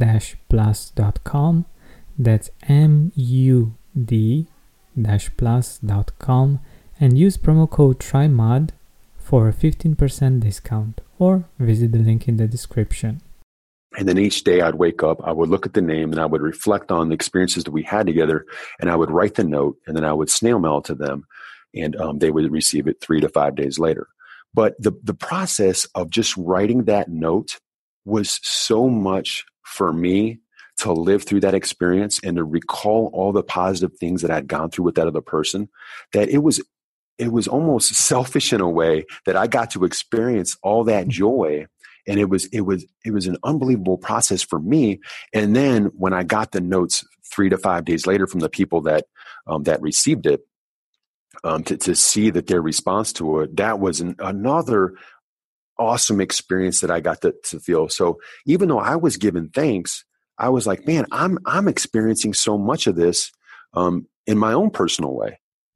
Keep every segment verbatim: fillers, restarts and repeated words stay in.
dash plus dot com. That's M U D dash plus dot com. and use promo code TRYMOD for a fifteen percent discount, or visit the link in the description. And then each day I'd wake up, I would look at the name, and I would reflect on the experiences that we had together, and I would write the note, and then I would snail mail to them, and um, they would receive it three to five days later. But the, the process of just writing that note was so much for me to live through that experience and to recall all the positive things that I'd gone through with that other person, that it was It was almost selfish in a way that I got to experience all that joy. And it was, it was, it was an unbelievable process for me. And then when I got the notes three to five days later from the people that, um, that received it, um, to, to see that their response to it, that was an, another awesome experience that I got to, to feel. So even though I was given thanks, I was like, man, I'm, I'm experiencing so much of this, um, in my own personal way.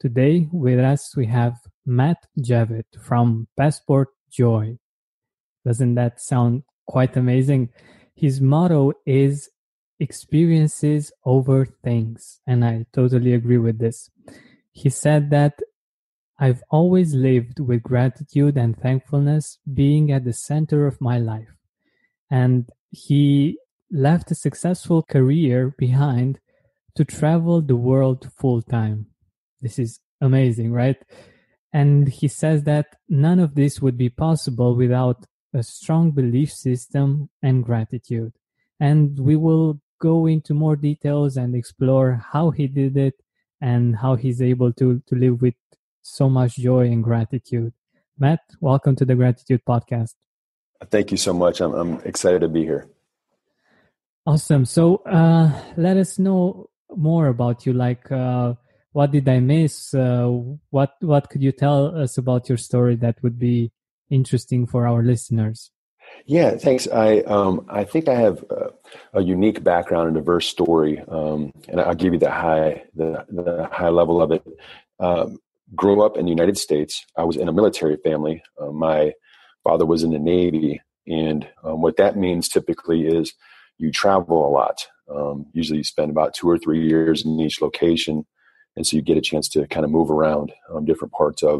Today with us, we have Matt Javit from Passport Joy. Doesn't that sound quite amazing? His motto is experiences over things. And I totally agree with this. He said that I've always lived with gratitude and thankfulness being at the center of my life. And he left a successful career behind to travel the world full time. This is amazing, right? And he says that none of this would be possible without a strong belief system and gratitude. And we will go into more details and explore how he did it and how he's able to, to live with so much joy and gratitude. Matt, welcome to the Gratitude Podcast. Thank you so much. I'm, I'm excited to be here. Awesome. So uh, let us know more about you. Like, uh, What did I miss? Uh, what what could you tell us about your story that would be interesting for our listeners? Yeah, thanks. I um, I think I have a, a unique background and diverse story, um, and I'll give you the high the, the high level of it. Um, grew up in the United States. I was in a military family. Uh, my father was in the Navy, and um, what that means typically is you travel a lot. Um, usually, you spend about two or three years in each location. And so you get a chance to kind of move around um, different parts of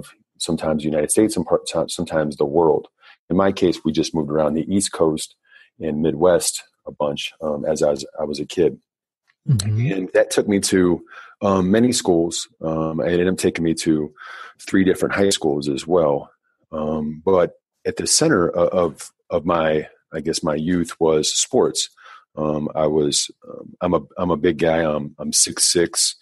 sometimes the United States and part, sometimes the world. In my case, we just moved around the East Coast and Midwest a bunch um, as I was, I was a kid. Mm-hmm. And that took me to um, many schools. Um, it ended up taking me to three different high schools as well. Um, but at the center of, of my, I guess, my youth was sports. Um, I was, um, I'm a, I'm a big guy. I'm, I'm six foot six,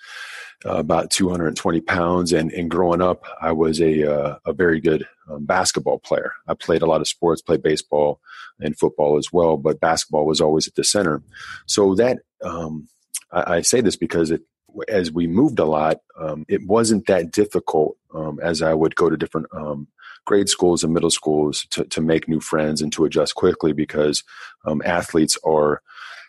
uh, about two hundred twenty pounds. And, and growing up, I was a, uh, a very good um, basketball player. I played a lot of sports, played baseball and football as well, but basketball was always at the center. So that, um, I, I say this because it, as we moved a lot, um, it wasn't that difficult, um, as I would go to different, um, grade schools and middle schools to, to make new friends and to adjust quickly, because um, athletes are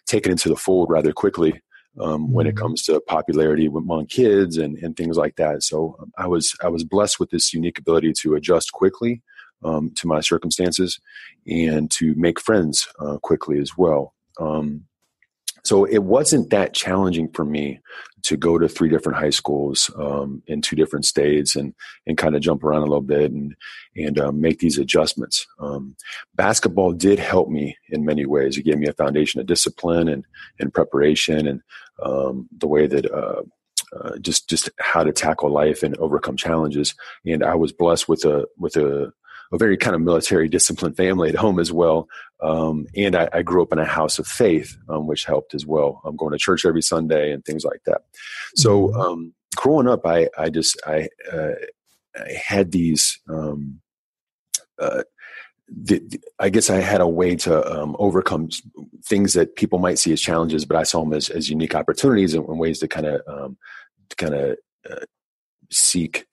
taken into the fold rather quickly um, mm-hmm. when it comes to popularity among kids and, and things like that. So um, I was I was blessed with this unique ability to adjust quickly um, to my circumstances and to make friends uh, quickly as well. Um, so it wasn't that challenging for me to go to three different high schools um, in two different states and and kind of jump around a little bit and and um, make these adjustments. Um, basketball did help me in many ways. It gave me a foundation of discipline and and preparation and um, the way that uh, uh, just just how to tackle life and overcome challenges. And I was blessed with a with a, a very kind of military disciplined family at home as well. Um, and I, I grew up in a house of faith, um, which helped as well. I'm going to church every Sunday and things like that. So um, growing up, I, I just I, uh, I had these. Um, uh, the, the, I guess I had a way to um, overcome things that people might see as challenges, but I saw them as, as unique opportunities and, and ways to kind of um, kind of uh, seek.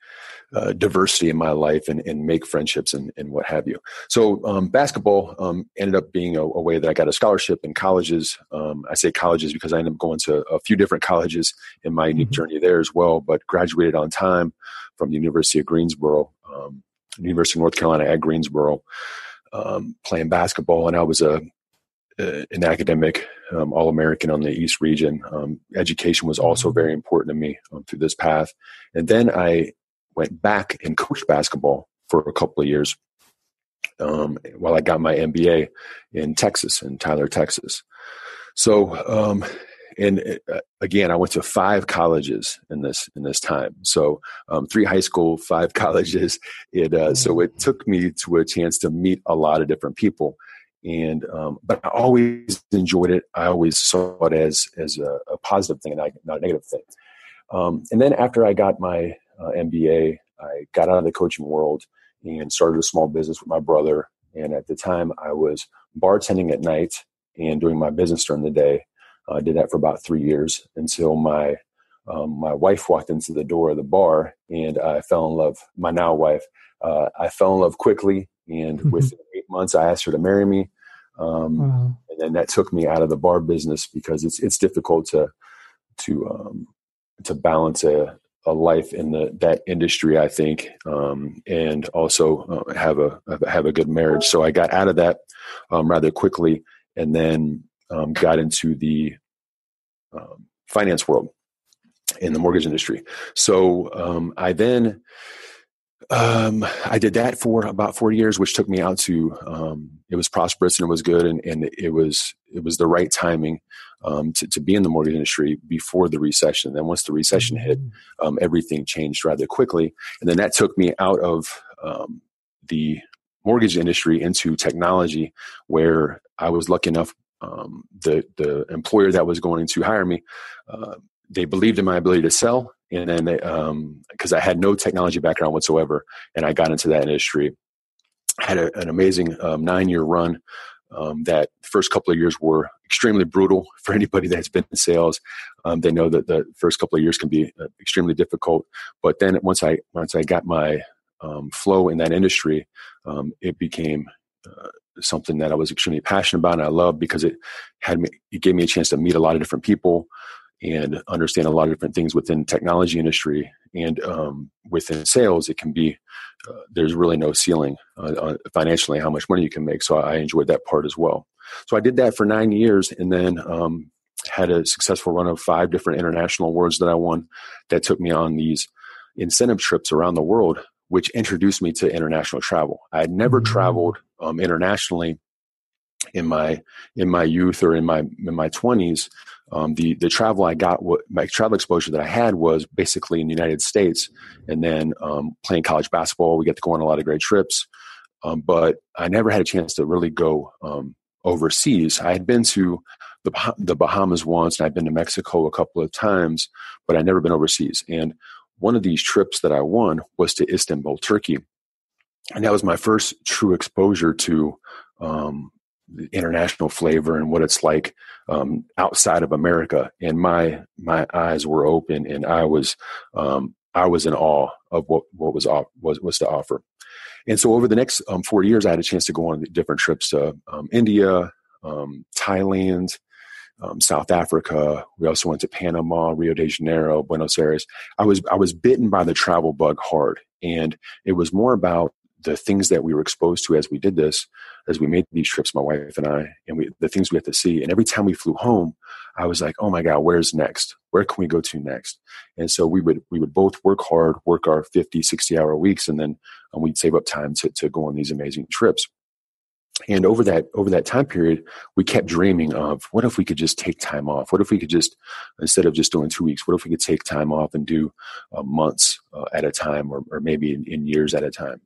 Uh, diversity in my life and, and make friendships and, and what have you. So um, basketball um, ended up being a, a way that I got a scholarship in colleges. Um, I say colleges because I ended up going to a few different colleges in my unique mm-hmm. journey there as well, but graduated on time from the University of Greensboro, um, University of North Carolina at Greensboro, um, playing basketball. And I was a an academic, um, All-American on the East region. Um, education was also very important to me um, through this path. And then I went back and coached basketball for a couple of years um, while I got my M B A in Texas, in Tyler, Texas. So, um, and it, again, I went to five colleges in this in this time. So, um, three high school, five colleges. It uh, so it took me to a chance to meet a lot of different people, and um, but I always enjoyed it. I always saw it as as a, a positive thing and not, not a negative thing. Um, and then after I got my Uh, M B A, I got out of the coaching world and started a small business with my brother. And at the time I was bartending at night and doing my business during the day. I uh, did that for about three years until my, um, my wife walked into the door of the bar and I fell in love. My now wife, uh, I fell in love quickly. And mm-hmm. within eight months I asked her to marry me. Um, wow. And then that took me out of the bar business because it's, it's difficult to, to, um, to balance a, a life in the, that industry, I think. Um, and also uh, have a, have a good marriage. So I got out of that um, rather quickly and then um, got into the um, finance world in the mortgage industry. So um, I then, um, I did that for about four years, which took me out to, um, it was prosperous and it was good. And, and it was, it was the right timing um, to, to be in the mortgage industry before the recession. Then once the recession hit, um, everything changed rather quickly. And then that took me out of um, the mortgage industry into technology, where I was lucky enough. Um, the, the employer that was going to hire me, uh, they believed in my ability to sell. And then they, um, cause I had no technology background whatsoever. And I got into that industry. I had a, an amazing um, nine year run. Um, that first couple of years were extremely brutal for anybody that's been in sales. Um, they know that the first couple of years can be uh, extremely difficult, but then once I, once I got my um, flow in that industry, um, it became uh, something that I was extremely passionate about and I loved, because it had me, it gave me a chance to meet a lot of different people and understand a lot of different things within technology industry. And um, within sales, it can be, uh, there's really no ceiling uh, on financially how much money you can make. So I enjoyed that part as well. So I did that for nine years and then um, had a successful run of five different international awards that I won that took me on these incentive trips around the world, which introduced me to international travel. I had never traveled um, internationally in my, in my youth or in my, in my twenties. Um, the, the travel I got, what my travel exposure that I had was basically in the United States, and then um, playing college basketball. We got to go on a lot of great trips, um, but I never had a chance to really go um, overseas. I had been to the bah- the Bahamas once, and I've been to Mexico a couple of times, but I'd never been overseas. And one of these trips that I won was to Istanbul, Turkey. And that was my first true exposure to um, the international flavor and what it's like um, outside of America. And my my eyes were open, and I was um, I was in awe of what what was was was to offer. And so over the next um, four years, I had a chance to go on different trips to um, India, um, Thailand, um, South Africa. We also went to Panama, Rio de Janeiro, Buenos Aires. I was I was bitten by the travel bug hard, and it was more about the things that we were exposed to as we did this, as we made these trips, my wife and I, and we, the things we had to see. And every time we flew home, I was like, oh my God, where's next? Where can we go to next? And so we would, we would both work hard, work our fifty, sixty hour weeks. And then and we'd save up time to, to go on these amazing trips. And over that, over that time period, we kept dreaming of what if we could just take time off? What if we could just, instead of just doing two weeks, what if we could take time off and do uh, months uh, at a time, or, or maybe in, in years at a time.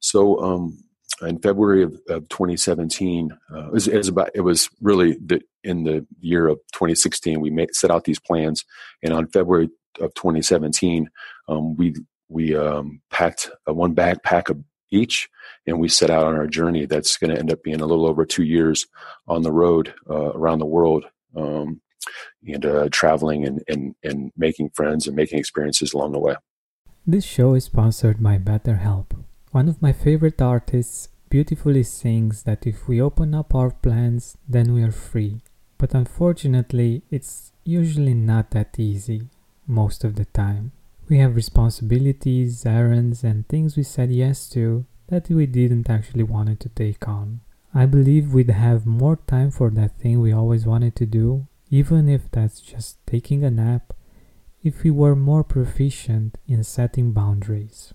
So, um, in February of, of twenty seventeen, uh, it, was, it was about, it was really the, in the year of twenty sixteen, we made, set out these plans. And on February of twenty seventeen, um, we, we um, packed a one backpack of each, and we set out on our journey. That's going to end up being a little over two years on the road, uh, around the world, um, and uh, traveling and, and, and making friends and making experiences along the way. This show is sponsored by BetterHelp. One of my favorite artists beautifully sings that if we open up our plans, then we are free. But unfortunately, it's usually not that easy, most of the time. We have responsibilities, errands, and things we said yes to that we didn't actually want to take on. I believe we'd have more time for that thing we always wanted to do, even if that's just taking a nap, if we were more proficient in setting boundaries.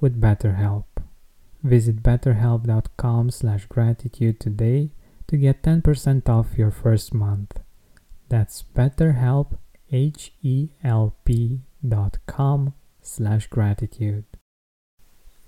with BetterHelp. Visit betterhelp.com slash gratitude today to get ten percent off your first month. That's BetterHelp, H E L P dot com slash gratitude.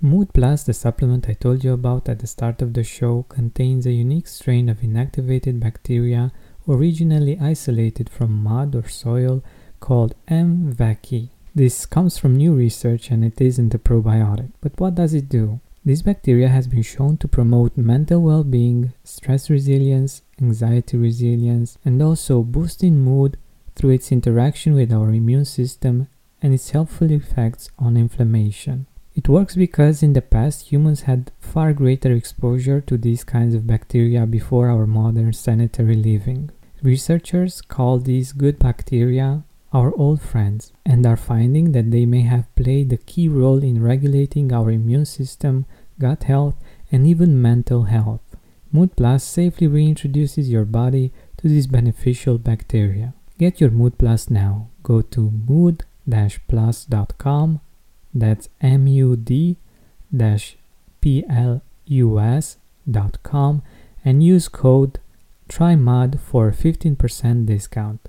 Mood Plus, the supplement I told you about at the start of the show, contains a unique strain of inactivated bacteria originally isolated from mud or soil called M. vaccae. This comes from new research, and it isn't a probiotic. But what does it do? This bacteria has been shown to promote mental well-being, stress resilience, anxiety resilience, and also boosting mood through its interaction with our immune system and its helpful effects on inflammation. It works because in the past, humans had far greater exposure to these kinds of bacteria before our modern sanitary living. Researchers call these good bacteria our old friends, and are finding that they may have played a key role in regulating our immune system, gut health, and even mental health. Mood Plus safely reintroduces your body to these beneficial bacteria. Get your Mood Plus now. Go to mood plus dot com, that's M U D P L U S dot com, and use code TRYMUD for a fifteen percent discount.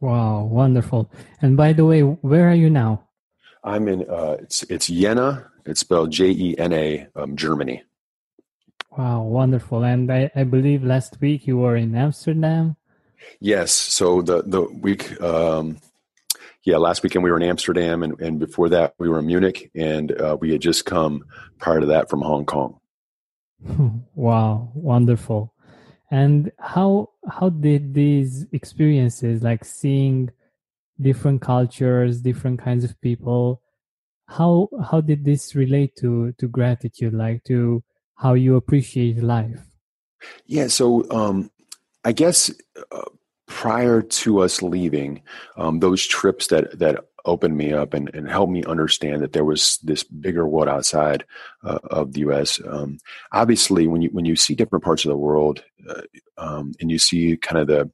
Wow, wonderful. And by the way, where are you now? I'm in, uh, it's it's Jena, it's spelled J E N A, um, Germany. Wow, wonderful. And I, I believe last week you were in Amsterdam. Yes, so the, the week, um, yeah, last weekend we were in Amsterdam, and, and before that we were in Munich, and uh, we had just come prior to that from Hong Kong. Wow, wonderful. And how how did these experiences, like seeing different cultures, different kinds of people, how how did this relate to to gratitude, like to how you appreciate life? Yeah, so um, I guess uh, prior to us leaving, um, those trips that that opened me up and, and helped me understand that there was this bigger world outside uh, of the U S. Um, obviously, when you when you see different parts of the world uh, um, and you see kind of the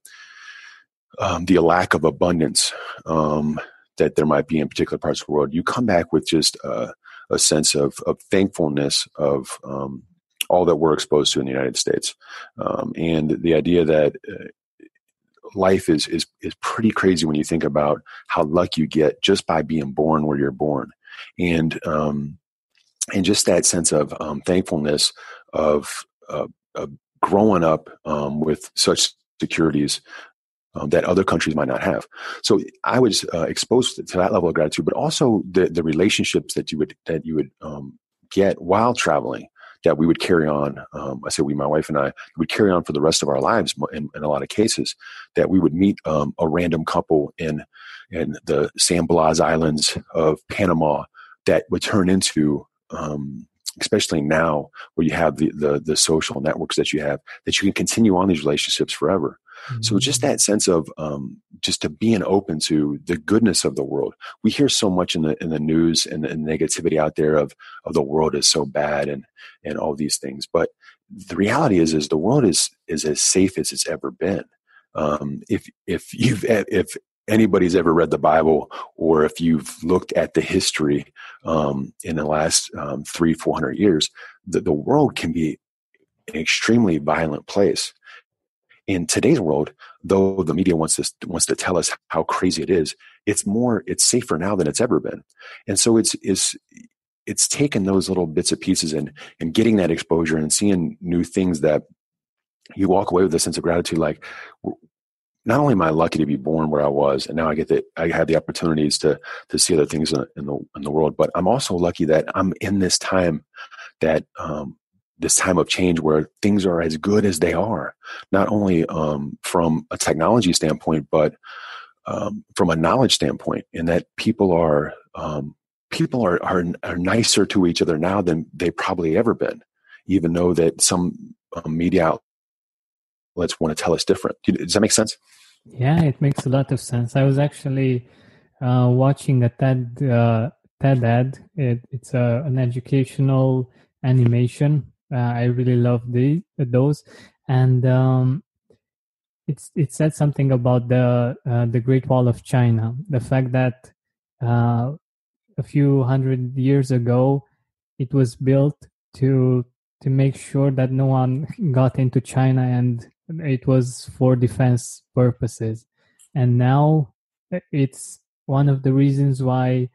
um, the lack of abundance um, that there might be in particular parts of the world, you come back with just uh, a sense of, of thankfulness of um, all that we're exposed to in the United States. Um, and the idea that uh, life is, is, is pretty crazy when you think about how lucky you get just by being born where you're born. And, um, and just that sense of, um, thankfulness of, uh, of growing up, um, with such securities, um, that other countries might not have. So I was uh, exposed to that level of gratitude, but also the, the relationships that you would, that you would, um, get while traveling, that we would carry on. Um, I said we, my wife and I, would carry on for the rest of our lives in, in a lot of cases, that we would meet um, a random couple in in the San Blas Islands of Panama that would turn into, um, especially now where you have the, the the social networks that you have, that you can continue on these relationships forever. Mm-hmm. So just that sense of um, just to being open to the goodness of the world. We hear so much in the in the news and the negativity out there of of the world is so bad and and all these things. But the reality is is the world is is as safe as it's ever been. Um, if if you've if anybody's ever read the Bible, or if you've looked at the history um, in the last um, three four hundred years, the, the world can be an extremely violent place. In today's world, though the media wants this wants to tell us how crazy it is, it's more it's safer now than it's ever been. And so it's it's it's taken those little bits and pieces and and getting that exposure and seeing new things that you walk away with a sense of gratitude. Like, not only am I lucky to be born where I was, and now I get that I have the opportunities to to see other things in the in the, in the world, but I'm also lucky that I'm in this time that um this time of change where things are as good as they are, not only um, from a technology standpoint, but um, from a knowledge standpoint, and that people are, um, people are, are, are nicer to each other now than they probably ever been, even though that some um, media outlets want to tell us different. Does that make sense? Yeah, it makes a lot of sense. I was actually uh, watching a TED, uh, TED ad. It, it's a, an educational animation. Uh, I really love the, those, and um, it's it said something about the uh, the Great Wall of China. The fact that uh, a few hundred years ago, it was built to to make sure that no one got into China, and it was for defense purposes. And now it's one of the reasons why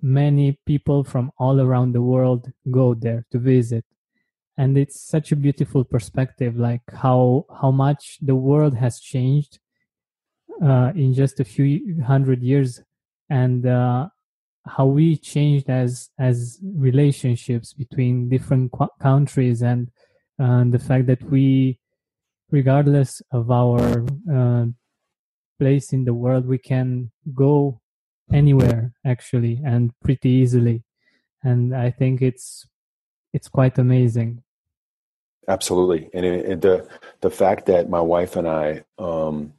many people from all around the world go there to visit. And it's such a beautiful perspective, like how how much the world has changed uh, in just a few hundred years, and uh, how we changed as as relationships between different qu- countries, and uh, the fact that we, regardless of our uh, place in the world, we can go anywhere actually, and pretty easily. And I think it's it's quite amazing. Absolutely. And it, it, the the fact that my wife and I, um,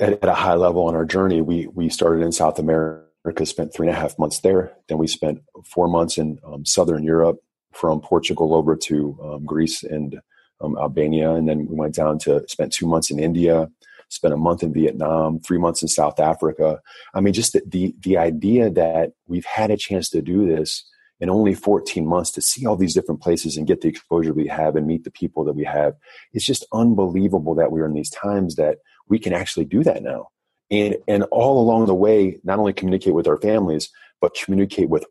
at, at a high level on our journey, we we started in South America, spent three and a half months there. Then we spent four months in um, Southern Europe, from Portugal over to um, Greece and um, Albania. And then we went down to, spent two months in India, spent a month in Vietnam, three months in South Africa. I mean, just the, the, the idea that we've had a chance to do this in only fourteen months, to see all these different places and get the exposure we have and meet the people that we have. It's just unbelievable that we're in these times that we can actually do that now. And, and all along the way, not only communicate with our families, but communicate with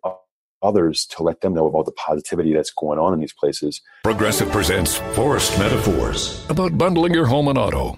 others to let them know about the positivity that's going on in these places. Progressive presents Forest Metaphors about bundling your home and auto.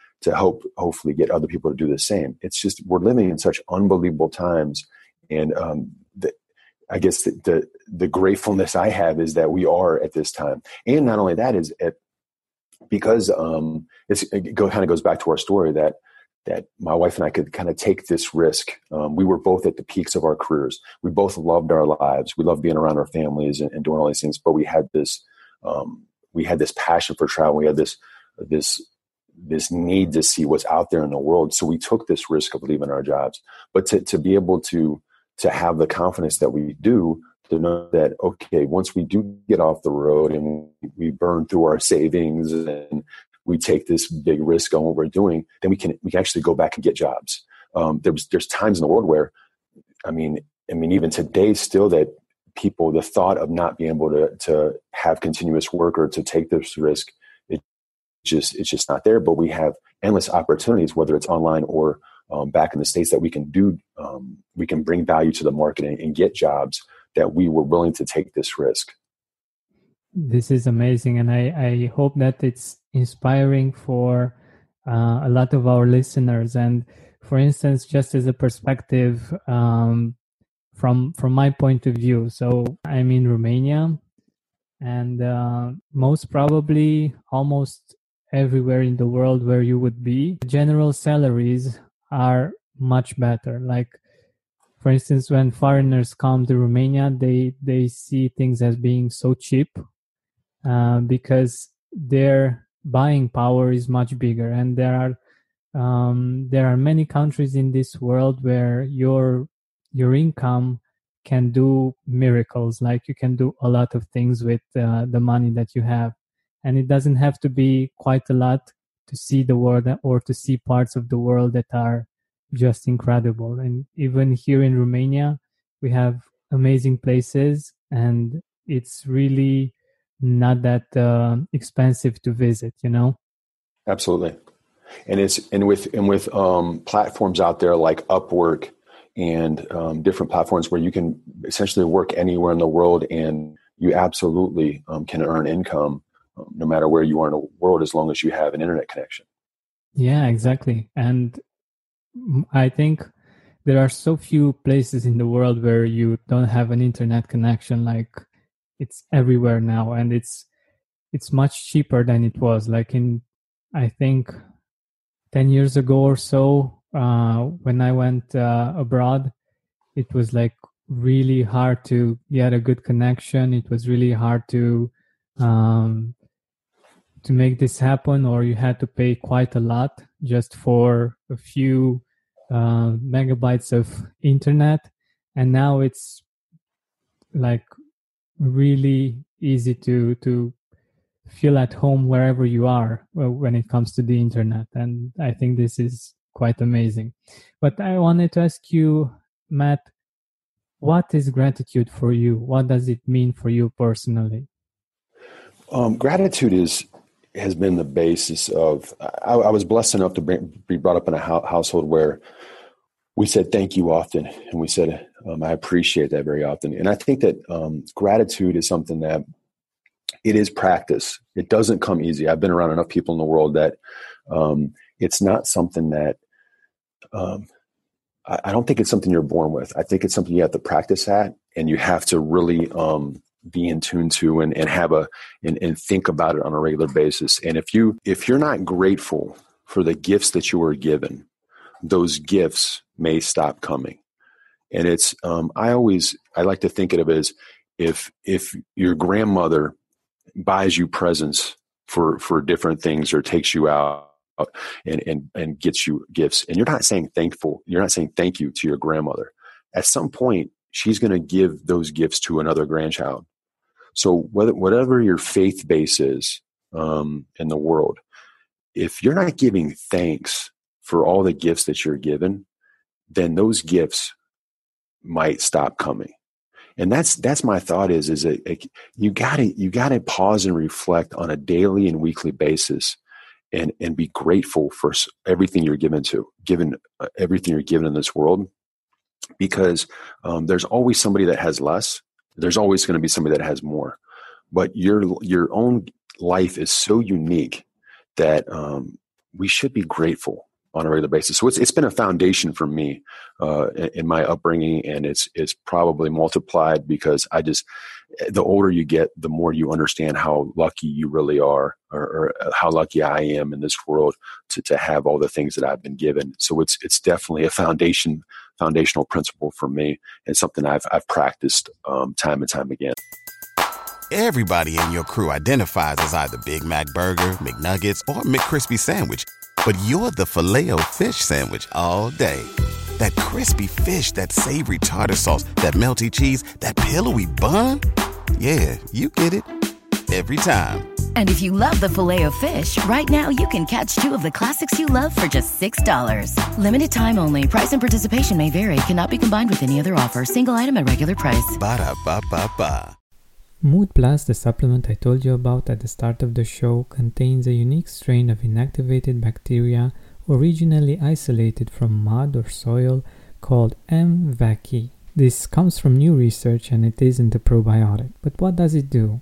to help hopefully get other people to do the same. It's just, we're living in such unbelievable times. And um, the, I guess the, the the gratefulness I have is that we are at this time. And not only that is it, because um, it's, it go, kind of goes back to our story that that my wife and I could kind of take this risk. Um, we were both at the peaks of our careers. We both loved our lives. We loved being around our families and, and doing all these things, but we had this, um, we had this passion for travel. We had this, this, this need to see what's out there in the world. So we took this risk of leaving our jobs, but to, to be able to, to have the confidence that we do, to know that, okay, once we do get off the road and we burn through our savings and we take this big risk on what we're doing, then we can we can actually go back and get jobs. Um, there's there's times in the world where, I mean, I mean, even today still, that people, the thought of not being able to to have continuous work or to take this risk, it just it's just not there. But we have endless opportunities, whether it's online or um, back in the States, that we can do. Um, we can bring value to the market and, and get jobs that we were willing to take this risk. This is amazing, and I, I hope that it's inspiring for uh, a lot of our listeners. And for instance, just as a perspective um, from from my point of view, so I'm in Romania, and uh, most probably almost everywhere in the world where you would be, general salaries are much better. Like, for instance, when foreigners come to Romania, they, they see things as being so cheap. Uh, because their buying power is much bigger, and there are um, there are many countries in this world where your your income can do miracles. Like, you can do a lot of things with uh, the money that you have, and it doesn't have to be quite a lot to see the world or to see parts of the world that are just incredible. And even here in Romania, we have amazing places, and it's really not that uh, expensive to visit, you know? Absolutely. And it's, and with, and with um, platforms out there like Upwork and um, different platforms where you can essentially work anywhere in the world, and you absolutely um, can earn income um, no matter where you are in the world, as long as you have an internet connection. Yeah, exactly. And I think there are so few places in the world where you don't have an internet connection. Like, it's everywhere now, and it's it's much cheaper than it was. Like, in, I think, ten years ago or so, uh, when I went uh, abroad, it was like really hard to get a good connection. It was really hard to um, to make this happen, or you had to pay quite a lot just for a few uh, megabytes of internet. And now it's like really easy to to feel at home wherever you are when it comes to the internet. And I think this is quite amazing. But I wanted to ask you, Matt, what is gratitude for you? What does it mean for you personally? Um, gratitude is has been the basis of, I, I was blessed enough to bring, be brought up in a ho- household where we said thank you often, and we said um, I appreciate that very often. And I think that um, gratitude is something that it is practice. It doesn't come easy. I've been around enough people in the world that um, it's not something that um, I, I don't think it's something you're born with. I think it's something you have to practice at, and you have to really um, be in tune to and, and have a and, and think about it on a regular basis. And if you if you're not grateful for the gifts that you were given, those gifts may stop coming. And it's um, I always I like to think of it as if if your grandmother buys you presents for, for different things or takes you out and, and, and gets you gifts, and you're not saying thankful, you're not saying thank you to your grandmother. At some point, she's going to give those gifts to another grandchild. So whether, whatever your faith base is um, in the world, if you're not giving thanks for all the gifts that you're given, then those gifts might stop coming. And that's that's my thought is is it, it, you gotta you gotta pause and reflect on a daily and weekly basis, and and be grateful for everything you're given to, given uh, everything you're given in this world, because um, there's always somebody that has less. There's always going to be somebody that has more, but your your own life is so unique that um, we should be grateful on a regular basis. So it's it's been a foundation for me uh, in, in my upbringing, and it's it's probably multiplied because I just the older you get, the more you understand how lucky you really are, or, or how lucky I am in this world to to have all the things that I've been given. So it's it's definitely a foundation foundational principle for me, and something I've I've practiced um, time and time again. Everybody in your crew identifies as either Big Mac Burger, McNuggets, or McCrispy Sandwich. But you're the Filet-O-Fish Sandwich all day. That crispy fish, that savory tartar sauce, that melty cheese, that pillowy bun. Yeah, you get it. Every time. And if you love the Filet-O-Fish, right now you can catch two of the classics you love for just six dollars. Limited time only. Price and participation may vary. Cannot be combined with any other offer. Single item at regular price. Ba-da-ba-ba-ba. Mood Plus, the supplement I told you about at the start of the show, contains a unique strain of inactivated bacteria originally isolated from mud or soil called M. vaccae. This comes from new research and it isn't a probiotic. But what does it do?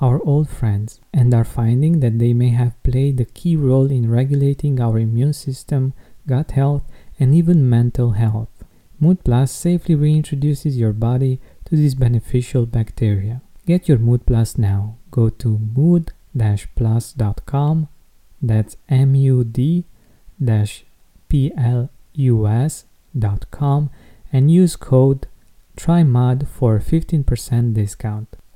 our old friends and are finding that they may have played a key role in regulating our immune system, gut health, and even mental health. Mood Plus safely reintroduces your body to these beneficial bacteria. Get your Mood Plus now. Go to mood dash plus dot com. That's M U D dash P L U S dot com and use code TRYMUD for a fifteen percent discount,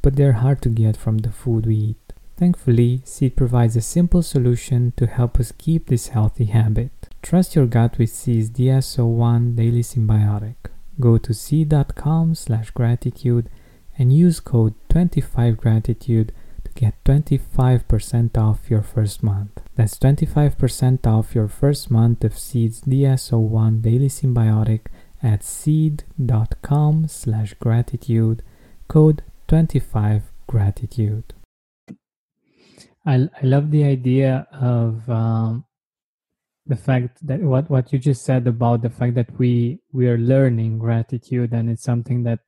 but they're hard to get from the food we eat. Thankfully, Seed provides a simple solution to help us keep this healthy habit. Trust your gut with Seed's D S zero one Daily Symbiotic. Go to seed.com slash gratitude and use code twenty-five gratitude to get twenty-five percent off your first month. That's twenty-five percent off your first month of Seed's D S zero one Daily Symbiotic at seed.com slash gratitude, code twenty-five gratitude. I, I love the idea of um, the fact that what, what you just said about the fact that we, we are learning gratitude, and it's something that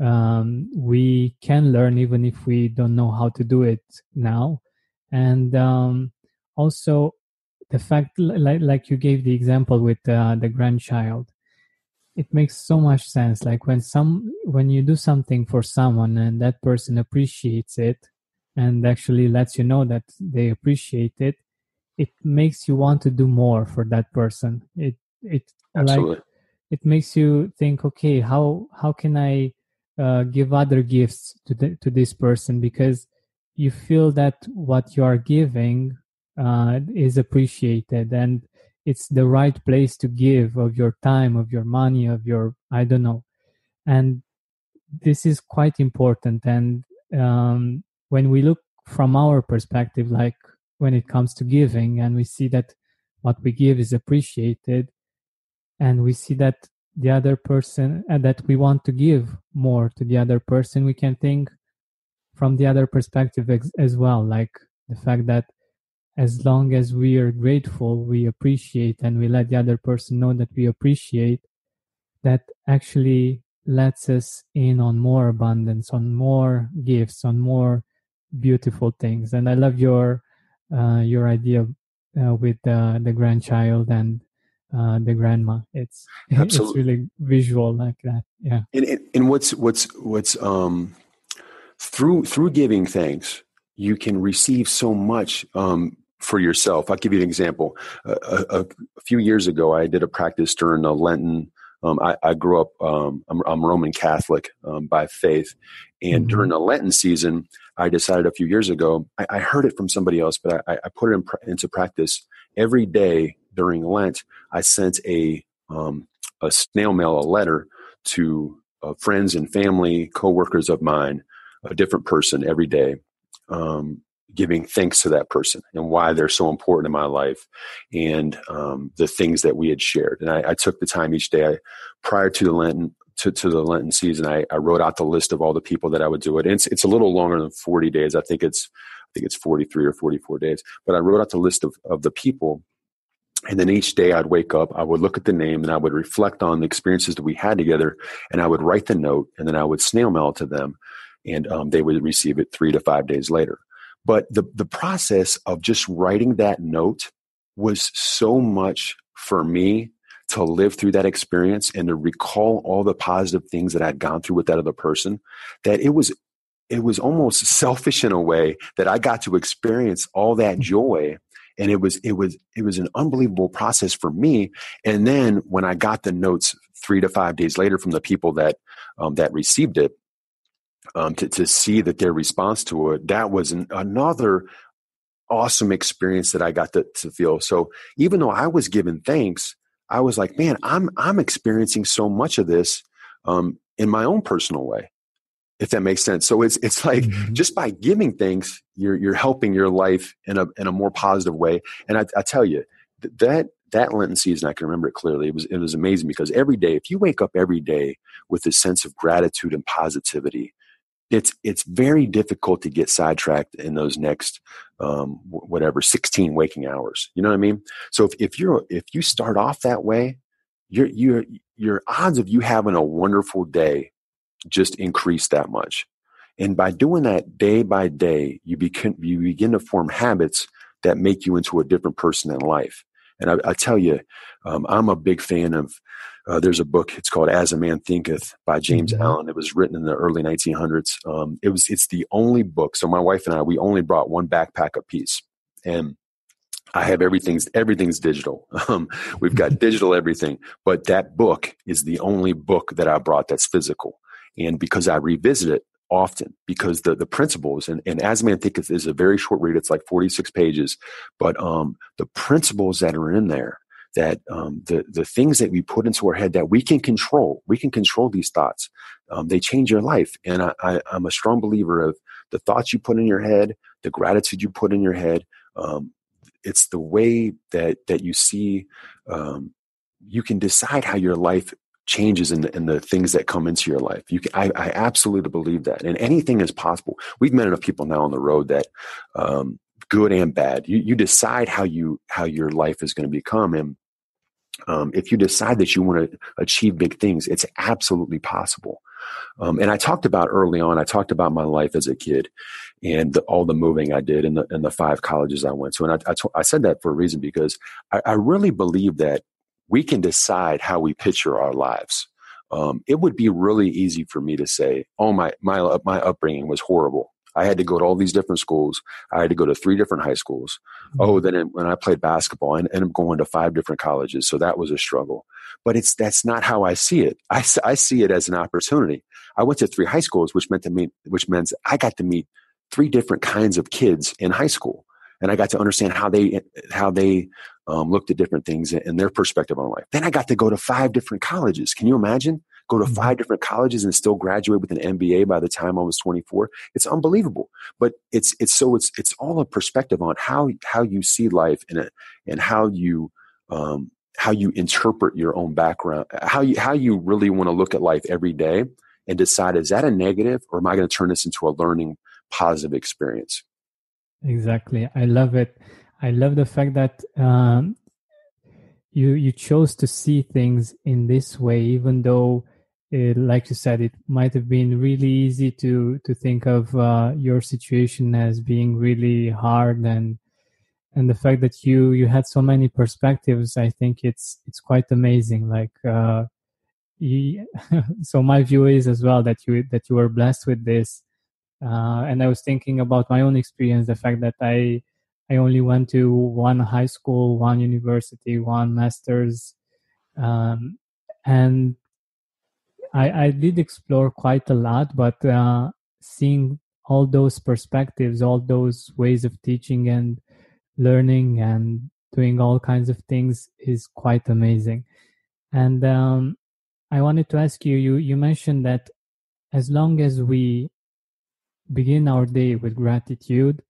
Um, we can learn even if we don't know how to do it now. And um, also the fact, like, like you gave the example with uh, the grandchild, it makes so much sense. Like when some, when you do something for someone and that person appreciates it and actually lets you know that they appreciate it, it makes you want to do more for that person. It, it, Absolutely. Like, it makes you think, okay, how, how can I, Uh, give other gifts to the, to this person, because you feel that what you are giving uh, is appreciated, and it's the right place to give of your time, of your money, of your, I don't know. And this is quite important. And um, when we look from our perspective, like when it comes to giving, and we see that what we give is appreciated, and we see that the other person, and that we want to give more to the other person, we can think from the other perspective ex- as well. Like the fact that as long as we are grateful, we appreciate, and we let the other person know that we appreciate, that actually lets us in on more abundance, on more gifts, on more beautiful things. And I love your, uh, your idea uh, with uh, the grandchild and Uh, the grandma. It's Absolutely. It's really visual like that. Yeah. And, and and what's what's what's um through through giving thanks, you can receive so much um for yourself. I'll give you an example. Uh, a, a few years ago, I did a practice during the Lenten. Um, I, I grew up. Um, I'm, I'm Roman Catholic um, by faith, and mm-hmm. during the Lenten season, I decided a few years ago. I, I heard it from somebody else, but I, I put it in, into practice every day. During Lent, I sent a um, a snail mail, a letter to uh, friends and family, coworkers of mine, a different person every day, um, giving thanks to that person and why they're so important in my life, and um, the things that we had shared. And I, I took the time each day I, prior to the Lenten to, to the Lenten season. I, I wrote out the list of all the people that I would do it. And it's it's a little longer than forty days. I think it's I think it's forty-three or forty-four days. But I wrote out the list of, of the people. And then each day I'd wake up, I would look at the name, and I would reflect on the experiences that we had together, and I would write the note, and then I would snail mail it to them, and um, they would receive it three to five days later. But the the process of just writing that note was so much for me to live through that experience and to recall all the positive things that I'd gone through with that other person, that it was it was almost selfish in a way that I got to experience all that joy. And it was it was it was an unbelievable process for me. And then when I got the notes three to five days later from the people that um, that received it, um, to to see that their response to it, that was an, another awesome experience that I got to, to feel. So even though I was given thanks, I was like, man, I'm I'm experiencing so much of this um, in my own personal way, if that makes sense. So it's it's like mm-hmm. just by giving thanks, you're you're helping your life in a in a more positive way. And I, I tell you that that Lenten season, I can remember it clearly. It was it was amazing, because every day, if you wake up every day with a sense of gratitude and positivity, it's it's very difficult to get sidetracked in those next um, whatever sixteen waking hours. You know what I mean? So if if you're if you start off that way, your your your odds of you having a wonderful day just increase that much. And by doing that day by day, you begin, you begin to form habits that make you into a different person in life. And I, I tell you, um, I'm a big fan of, uh, there's a book, it's called As a Man Thinketh by James Allen. It was written in the early nineteen hundreds. Um, it was, it's the only book. So my wife and I, we only brought one backpack apiece, and I have everything's everything's digital. Um, we've got digital everything, but that book is the only book that I brought that's physical. And because I revisit it often, because the, the principles, and, and As a Man Thinketh is a very short read, it's like forty-six pages, but um, the principles that are in there, that um, the, the things that we put into our head that we can control, we can control these thoughts, um, they change your life. And I, I, I'm a strong believer of the thoughts you put in your head, the gratitude you put in your head. Um, it's the way that, that you see, um, you can decide how your life changes in the, in the things that come into your life. You can, I, I absolutely believe that, and anything is possible. We've met enough people now on the road that um, good and bad, you, you decide how you how your life is going to become. And um, if you decide that you want to achieve big things, it's absolutely possible. Um, and I talked about early on, I talked about my life as a kid and the, all the moving I did in the, in the five colleges I went to. And I, I, t- I said that for a reason, because I, I really believe that we can decide how we picture our lives. Um, it would be really easy for me to say, oh, my, my, my upbringing was horrible. I had to go to all these different schools. I had to go to three different high schools. Mm-hmm. Oh, then when I played basketball, I ended up going to five different colleges. So that was a struggle. But it's that's not how I see it. I, I see it as an opportunity. I went to three high schools, which meant to meet, which meant I got to meet three different kinds of kids in high school, and I got to understand how they how they um, looked at different things and their perspective on life. Then I got to go to five different colleges. Can you imagine? Go to five different colleges and still graduate with an M B A by the time I was twenty-four. It's unbelievable. But it's it's so it's it's all a perspective on how how you see life in it and how you um, how you interpret your own background, how you how you really want to look at life every day and decide, is that a negative or am I going to turn this into a learning positive experience? Exactly. I love it. I love the fact that um, you you chose to see things in this way, even though it, like you said, it might have been really easy to to think of uh, your situation as being really hard, and and the fact that you you had so many perspectives, I think it's it's quite amazing. Like, uh, you, so my view is as well that you that you were blessed with this. Uh, and I was thinking about my own experience, the fact that I I only went to one high school, one university, one master's, um, and I, I did explore quite a lot, but uh, seeing all those perspectives, all those ways of teaching and learning and doing all kinds of things is quite amazing. And um, I wanted to ask you, you, you mentioned that as long as we begin our day with gratitude,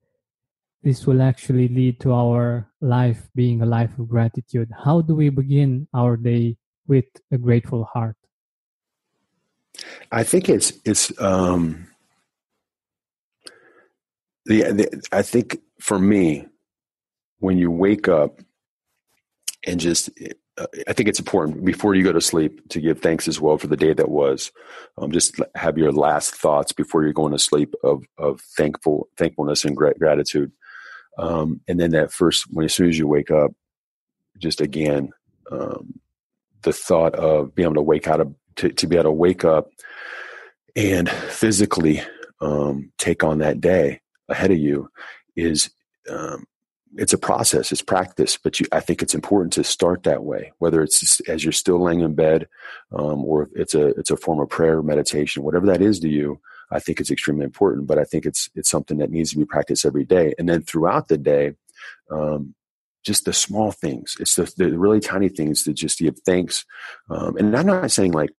this will actually lead to our life being a life of gratitude. How do we begin our day with a grateful heart? I think it's it's um, the, the I think for me, when you wake up and just uh, I think it's important before you go to sleep to give thanks as well for the day that was. Um, just have your last thoughts before you're going to sleep of of thankful thankfulness and grat- gratitude, um, and then that first when as soon as you wake up, just again um, the thought of being able to wake out of. To, to be able to wake up and physically um, take on that day ahead of you is um, it's a process, it's practice, but you, I think it's important to start that way, whether it's as you're still laying in bed um, or if it's a, it's a form of prayer, meditation, whatever that is to you. I think it's extremely important, but I think it's, it's something that needs to be practiced every day. And then throughout the day, um, just the small things, it's the, the really tiny things that just give thanks. Um, and I'm not saying like,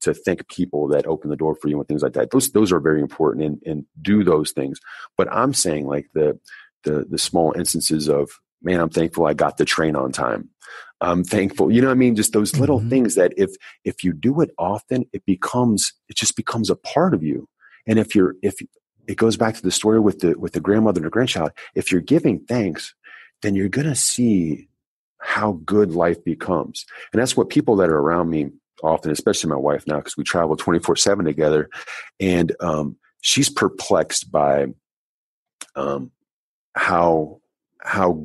to thank people that open the door for you and things like that. Those those are very important and, and do those things. But I'm saying like the, the the small instances of, man, I'm thankful I got the train on time. I'm thankful, you know what I mean? Just those little mm-hmm. things that if if you do it often, it becomes it just becomes a part of you. And if you're if it goes back to the story with the with the grandmother and the grandchild, if you're giving thanks, then you're gonna see how good life becomes. And that's what people that are around me often, especially my wife now, because we travel twenty-four seven together, and um, she's perplexed by um, how how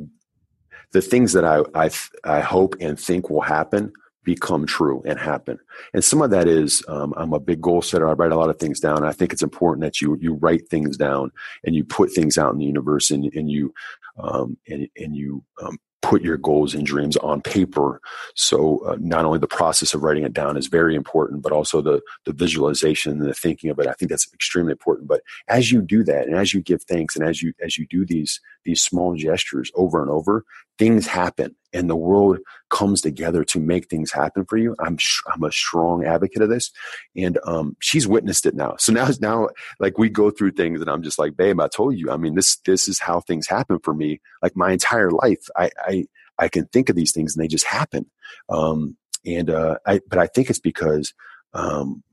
the things that I, I I hope and think will happen become true and happen. And some of that is um, I'm a big goal setter. I write a lot of things down. I think it's important that you you write things down and you put things out in the universe, and and you um, and and you. Um, put your goals and dreams on paper. So uh, not only the process of writing it down is very important, but also the, the visualization and the thinking of it. I think that's extremely important. But as you do that, and as you give thanks, and as you, as you do these, these small gestures over and over, things happen and the world comes together to make things happen for you. I'm sh- I'm a strong advocate of this, and um, she's witnessed it now. So now, now like we go through things and I'm just like, babe, I told you, I mean, this, this is how things happen for me. Like my entire life, I, I, I can think of these things and they just happen. Um, and uh, I, but I think it's because um,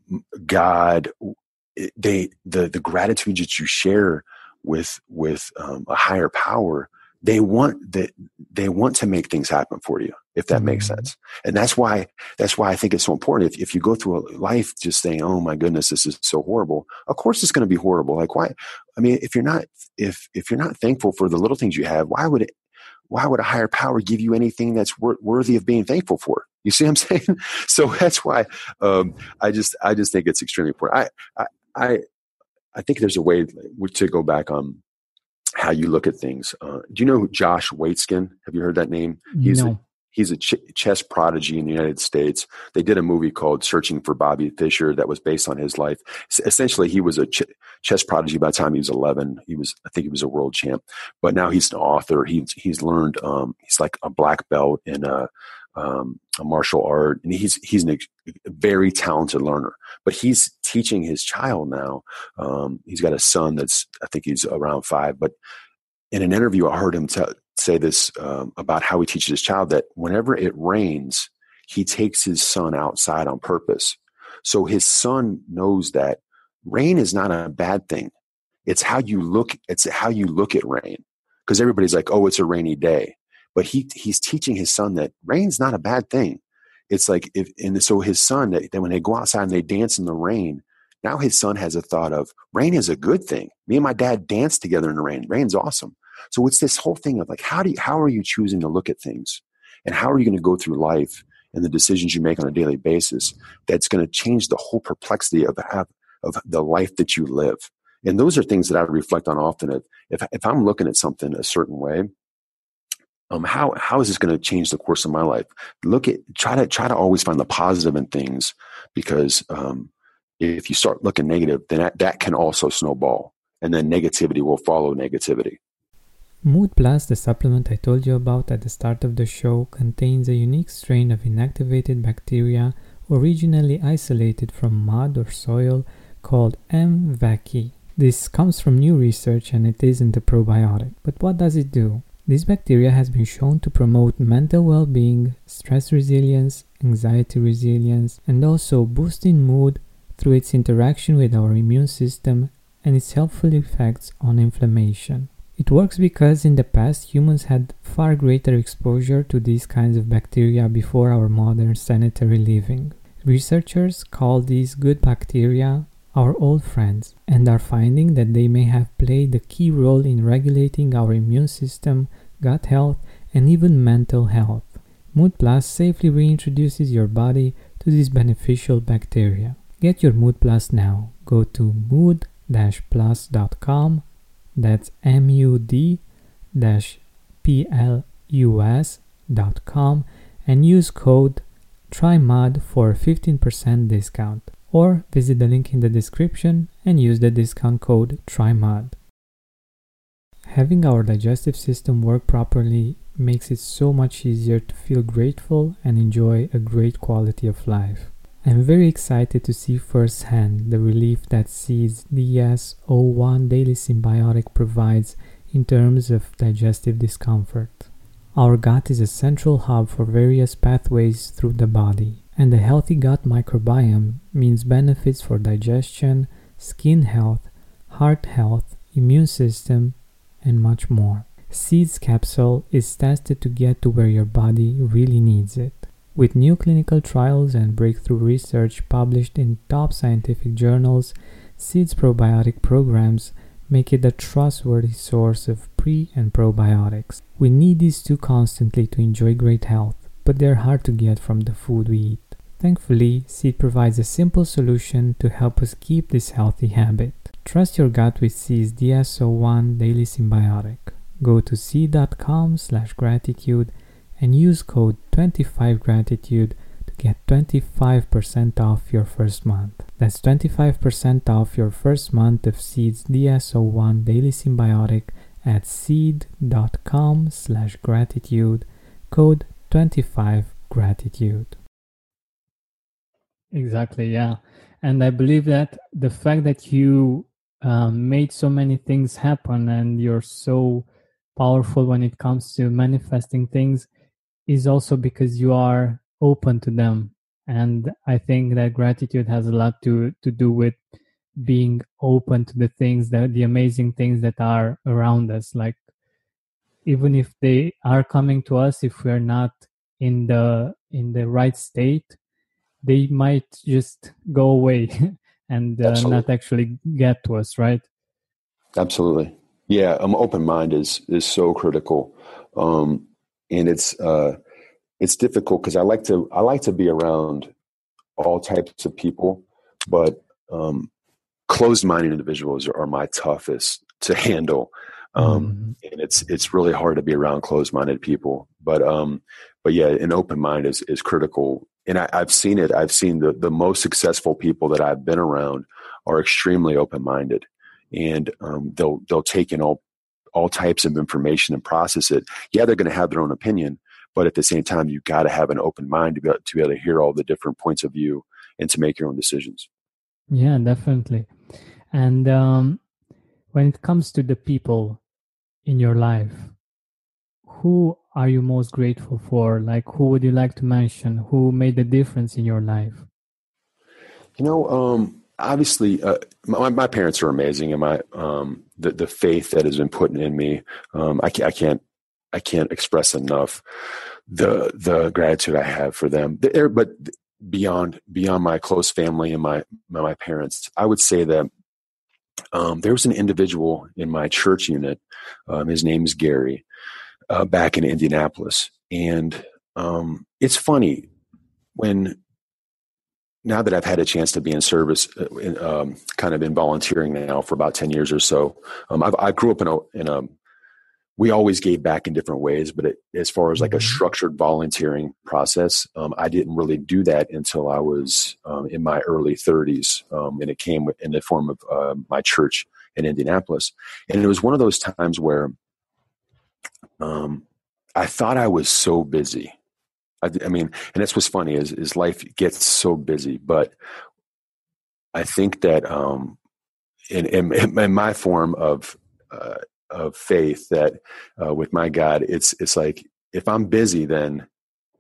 God, they, the, the gratitude that you share with, with um, a higher power, They want that. They want to make things happen for you. if that makes sense. And that's why that's why I think it's so important. If if you go through life just saying, "Oh my goodness, this is so horrible," of course it's going to be horrible. Like why? I mean, if you're not if if you're not thankful for the little things you have, why would it? Why would a higher power give you anything that's wor- worthy of being thankful for? You see what I'm saying? So that's why um, I just I just think it's extremely important. I I I think there's a way to go back on how you look at things. Uh, do you know Josh Waitzkin? Have you heard that name? He's no. a, he's a ch- chess prodigy in the United States. They did a movie called Searching for Bobby Fischer that was based on his life. S- essentially, he was a ch- chess prodigy by the time he was eleven. He was, I think, he was a world champ. But now he's an author. He's he's learned. Um, he's like a black belt in a, um, a martial art, and he's he's an ex- very talented learner. But he's teaching his child now. Um, he's got a son that's, I think he's around five. But in an interview, I heard him t- say this um, about how he teaches his child that whenever it rains, he takes his son outside on purpose. So his son knows that rain is not a bad thing. It's how you look. It's how you look at rain, because everybody's like, "Oh, it's a rainy day," but he he's teaching his son that rain's not a bad thing. It's like, if, and so his son, that when they go outside and they dance in the rain, now his son has a thought of rain is a good thing. Me and my dad danced together in the rain. Rain's awesome. So it's this whole thing of like, how do you, how are you choosing to look at things, and how are you going to go through life and the decisions you make on a daily basis that's going to change the whole perplexity of of the life that you live. And those are things that I reflect on often. If if, if I'm looking at something a certain way, Um, how how is this going to change the course of my life? Look at try to try to always find the positive in things, because um, if you start looking negative, then that, that can also snowball, and then negativity will follow negativity. Mood Plus, the supplement I told you about at the start of the show, contains a unique strain of inactivated bacteria originally isolated from mud or soil called M. vaccae. This comes from new research, and it isn't a probiotic. But what does it do? This bacteria has been shown to promote mental well-being, stress resilience, anxiety resilience, and also boosting mood through its interaction with our immune system and its helpful effects on inflammation. It works because in the past humans had far greater exposure to these kinds of bacteria before our modern sanitary living. Researchers call these good bacteria our old friends, and are finding that they may have played a key role in regulating our immune system, gut health, and even mental health. Mood Plus safely reintroduces your body to these beneficial bacteria. Get your Mood Plus now. Go to mood plus dot com, that's M U D P L U S dot com, and use code TRYMUD for a fifteen percent discount. Or visit the link in the description and use the discount code TRYMUD. Having our digestive system work properly makes it so much easier to feel grateful and enjoy a great quality of life. I'm very excited to see firsthand the relief that Seed's D S zero one Daily Symbiotic provides in terms of digestive discomfort. Our gut is a central hub for various pathways through the body, and a healthy gut microbiome means benefits for digestion, skin health, heart health, immune system, and much more. Seed's capsule is tested to get to where your body really needs it. With new clinical trials and breakthrough research published in top scientific journals, Seed's probiotic programs make it a trustworthy source of pre- and probiotics. We need these two constantly to enjoy great health, but they're hard to get from the food we eat. Thankfully, Seed provides a simple solution to help us keep this healthy habit. Trust your gut with Seed's D S zero one Daily Symbiotic. Go to seed.com slash gratitude and use code twenty-five gratitude to get twenty-five percent off your first month. That's twenty-five percent off your first month of Seed's D S zero one Daily Symbiotic at seed.com slash gratitude, code twenty-five gratitude. Exactly, yeah. And I believe that the fact that you uh, made so many things happen and you're so powerful when it comes to manifesting things is also because you are open to them. And I think that gratitude has a lot to, to do with being open to the things, that the amazing things that are around us. Like, even if they are coming to us, if we're not in the in the right state, they might just go away and uh, not actually get to us, right? Absolutely. Yeah, um, open mind is is so critical, um, and it's uh, it's difficult because I like to I like to be around all types of people, but um, closed-minded individuals are, are my toughest to handle, um, mm. and it's it's really hard to be around closed-minded people. But um, but yeah, an open mind is is critical, and I, I've seen it. I've seen the the most successful people that I've been around are extremely open-minded. And um, they'll they'll take in all all types of information and process it. Yeah, they're going to have their own opinion, but at the same time, you got to have an open mind to be able, to be able to hear all the different points of view and to make your own decisions. Yeah, definitely. And um, when it comes to the people in your life, who are you most grateful for? Like, who would you like to mention? Who made the difference in your life? You know. Um, Obviously, uh, my, my parents are amazing, and my um, the the faith that has been put in me, um, I, I can't I can't express enough the the gratitude I have for them. They're, but beyond beyond my close family and my my, my parents, I would say that um, there was an individual in my church unit. Um, his name is Gary, uh, back in Indianapolis, and um, it's funny when. Now that I've had a chance to be in service, um, kind of been volunteering now for about ten years or so, um, I've, I grew up in a, in a, we always gave back in different ways, but it, as far as like a structured volunteering process, um, I didn't really do that until I was um, in my early thirties. Um, and it came in the form of uh, my church in Indianapolis. And it was one of those times where um, I thought I was so busy. I, I mean, and that's what's funny is, is life gets so busy, but I think that um, in, in, in my form of uh, of faith that uh, with my God, it's it's like if I'm busy, then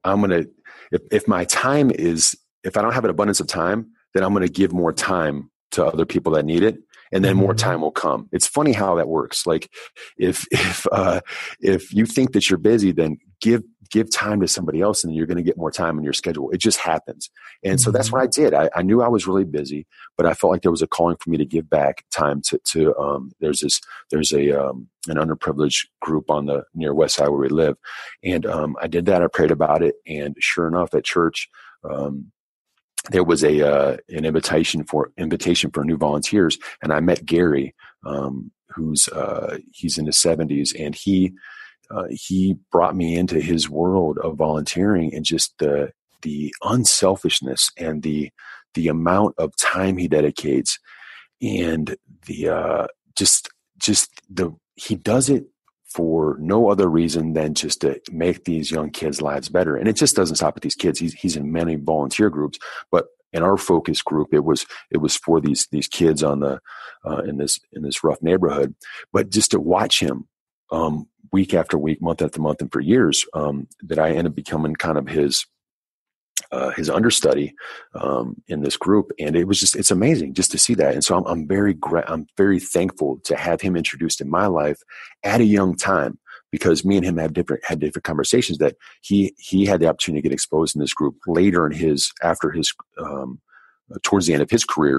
I'm gonna if if my time is if I don't have an abundance of time, then I'm gonna give more time to other people that need it, and then more time will come. It's funny how that works. Like if if uh, if you think that you're busy, then give. give time to somebody else and you're going to get more time in your schedule. It just happens. And so that's what I did. I, I knew I was really busy, but I felt like there was a calling for me to give back time to, to um, there's this, there's a, um, an underprivileged group on the near west side where we live. And um, I did that. I prayed about it. And sure enough at church, um, there was a, uh, an invitation for invitation for new volunteers. And I met Gary, um, who's uh, he's in his seventies, and he, Uh, he brought me into his world of volunteering, and just the the unselfishness and the the amount of time he dedicates, and the uh, just just the he does it for no other reason than just to make these young kids' lives better. And it just doesn't stop with these kids. He's he's in many volunteer groups, but in our focus group, it was it was for these these kids on the uh, in this in this rough neighborhood. But just to watch him. Um, week after week, month after month, and for years, um, that I ended up becoming kind of his, uh, his understudy, um, in this group. And it was just, it's amazing just to see that. And so I'm, I'm very, gra- I'm very thankful to have him introduced in my life at a young time, because me and him have different, had different conversations that he, he had the opportunity to get exposed in this group later in his, after his, um, towards the end of his career,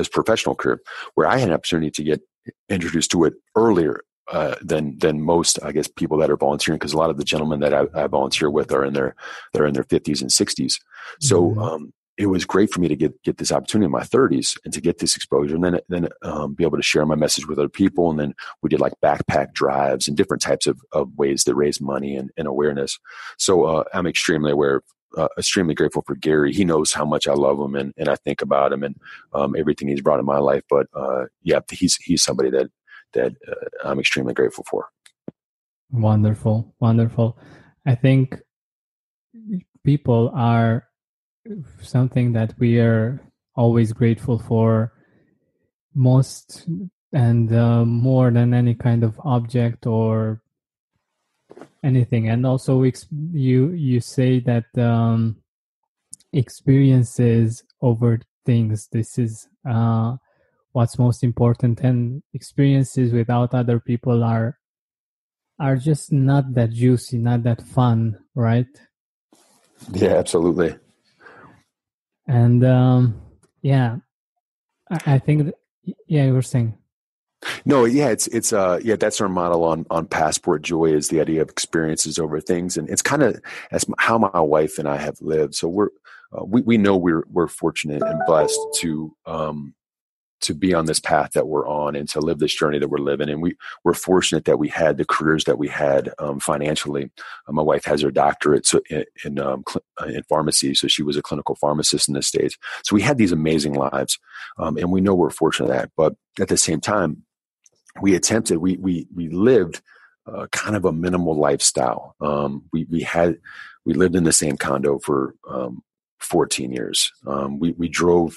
his professional career, where I had an opportunity to get introduced to it earlier. Uh, than than most, I guess, people that are volunteering, because a lot of the gentlemen that I, I volunteer with are in their they're in their fifties and sixties. So mm-hmm. um, it was great for me to get get this opportunity in my thirties and to get this exposure, and then then um, be able to share my message with other people. And then we did like backpack drives and different types of, of ways that raise money and, and awareness. So uh, I'm extremely aware, uh, extremely grateful for Gary. He knows how much I love him and, and I think about him and um, everything he's brought in my life. But uh, yeah, he's he's somebody that. that uh, I'm extremely grateful for. Wonderful. Wonderful. I think people are something that we are always grateful for most and uh, more than any kind of object or anything. And also ex- you, you say that um, experiences over things. This is, uh, what's most important, and experiences without other people are are just not that juicy, not that fun, right? Yeah, absolutely. And um, yeah, I, I think, that, yeah, you were saying. No, yeah, it's it's uh yeah, that's our model on on Passport Joy, is the idea of experiences over things, and it's kind of as how my wife and I have lived. So we're uh, we we know we're we're fortunate and blessed to um to be on this path that we're on and to live this journey that we're living. And we we're fortunate that we had the careers that we had um, financially. Uh, my wife has her doctorate so in in, um, cl- in pharmacy. So she was a clinical pharmacist in the States. So we had these amazing lives, um, and we know we're fortunate that, but at the same time, we attempted, we, we, we lived uh, kind of a minimal lifestyle. Um, we, we had, we lived in the same condo for um, fourteen years. Um, we, we drove,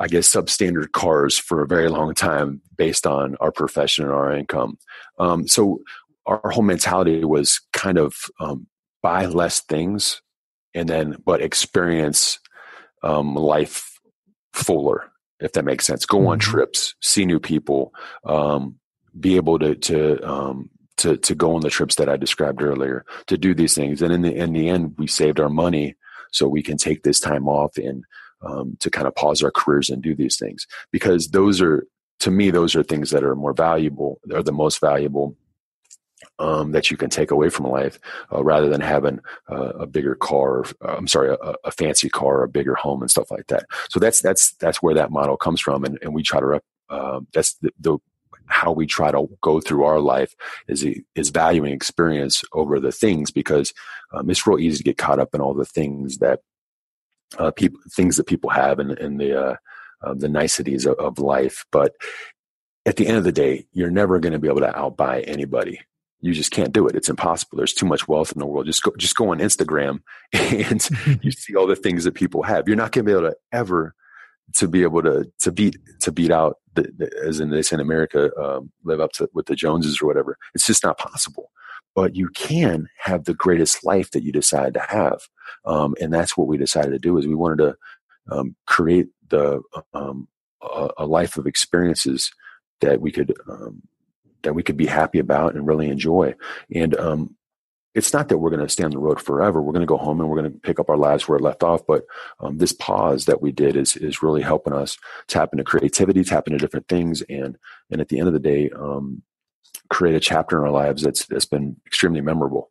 I guess, substandard cars for a very long time based on our profession and our income. Um, so our whole mentality was kind of um, buy less things and then, but experience um, life fuller, if that makes sense. Go on trips, see new people, um, be able to, to, um, to, to go on the trips that I described earlier, to do these things. And in the, in the end, we saved our money so we can take this time off and, Um, to kind of pause our careers and do these things, because those are, to me, those are things that are more valuable, are the most valuable um, that you can take away from life, uh, rather than having uh, a bigger car, or, uh, I'm sorry, a, a fancy car, or a bigger home and stuff like that. So that's, that's, that's where that model comes from. And, and we try to, rep, uh, that's the, the, how we try to go through our life is, is valuing experience over the things, because um, it's real easy to get caught up in all the things that, Uh, people, things that people have, and, and the uh, uh, the niceties of, of life. But at the end of the day, you're never going to be able to outbuy anybody. You just can't do it. It's impossible. There's too much wealth in the world. Just go, just go on Instagram, and you see all the things that people have. You're not going to be able to ever to be able to to beat to beat out the, the, as in they say in America, um, live up to with the Joneses or whatever. It's just not possible. But you can have the greatest life that you decide to have. Um, and that's what we decided to do, is we wanted to um, create the um, a, a life of experiences that we could um, that we could be happy about and really enjoy. And um, it's not that we're going to stay on the road forever. We're going to go home and we're going to pick up our lives where it left off. But um, this pause that we did is is really helping us tap into creativity, tap into different things. And, and at the end of the day, um, create a chapter in our lives that's that's been extremely memorable.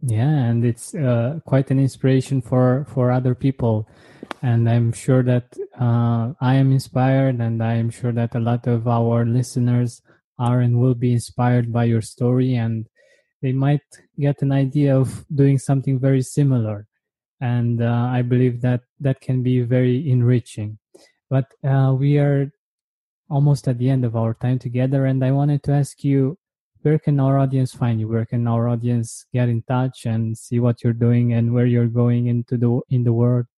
Yeah, and it's uh, quite an inspiration for for other people, and I'm sure that uh, I am inspired, and I am sure that a lot of our listeners are and will be inspired by your story, and they might get an idea of doing something very similar. And uh, I believe that that can be very enriching. But uh, we are almost at the end of our time together, and I wanted to ask you, where can our audience find you? Where can our audience get in touch and see what you're doing and where you're going into the in the world?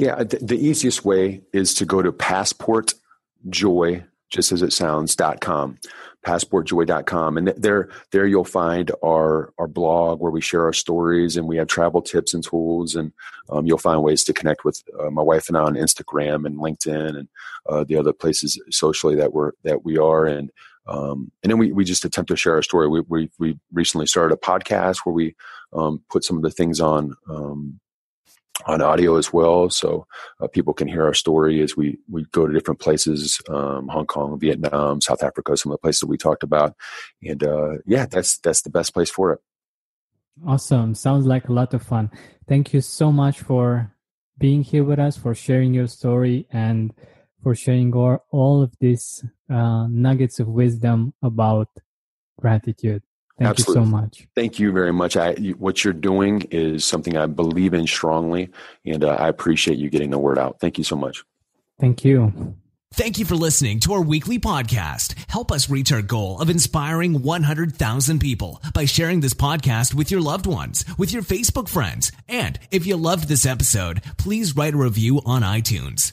Yeah, the, the easiest way is to go to Passport Joy, just as it sounds, .com, passport joy dot com. And there there you'll find our, our blog where we share our stories, and we have travel tips and tools, and um, you'll find ways to connect with uh, my wife and I on Instagram and LinkedIn and uh, the other places socially that we're that we are. And um, and then we, we just attempt to share our story. We, we, we recently started a podcast where we um, put some of the things on um, on audio as well. So uh, people can hear our story as we, we go to different places, um, Hong Kong, Vietnam, South Africa, some of the places that we talked about. And uh, yeah, that's, that's the best place for it. Awesome. Sounds like a lot of fun. Thank you so much for being here with us, for sharing your story, and for sharing all, all of these uh, nuggets of wisdom about gratitude. Thank Absolutely. You so much. Thank you very much. I, what you're doing is something I believe in strongly, and uh, I appreciate you getting the word out. Thank you so much. Thank you. Thank you for listening to our weekly podcast. Help us reach our goal of inspiring one hundred thousand people by sharing this podcast with your loved ones, with your Facebook friends. And if you loved this episode, please write a review on iTunes.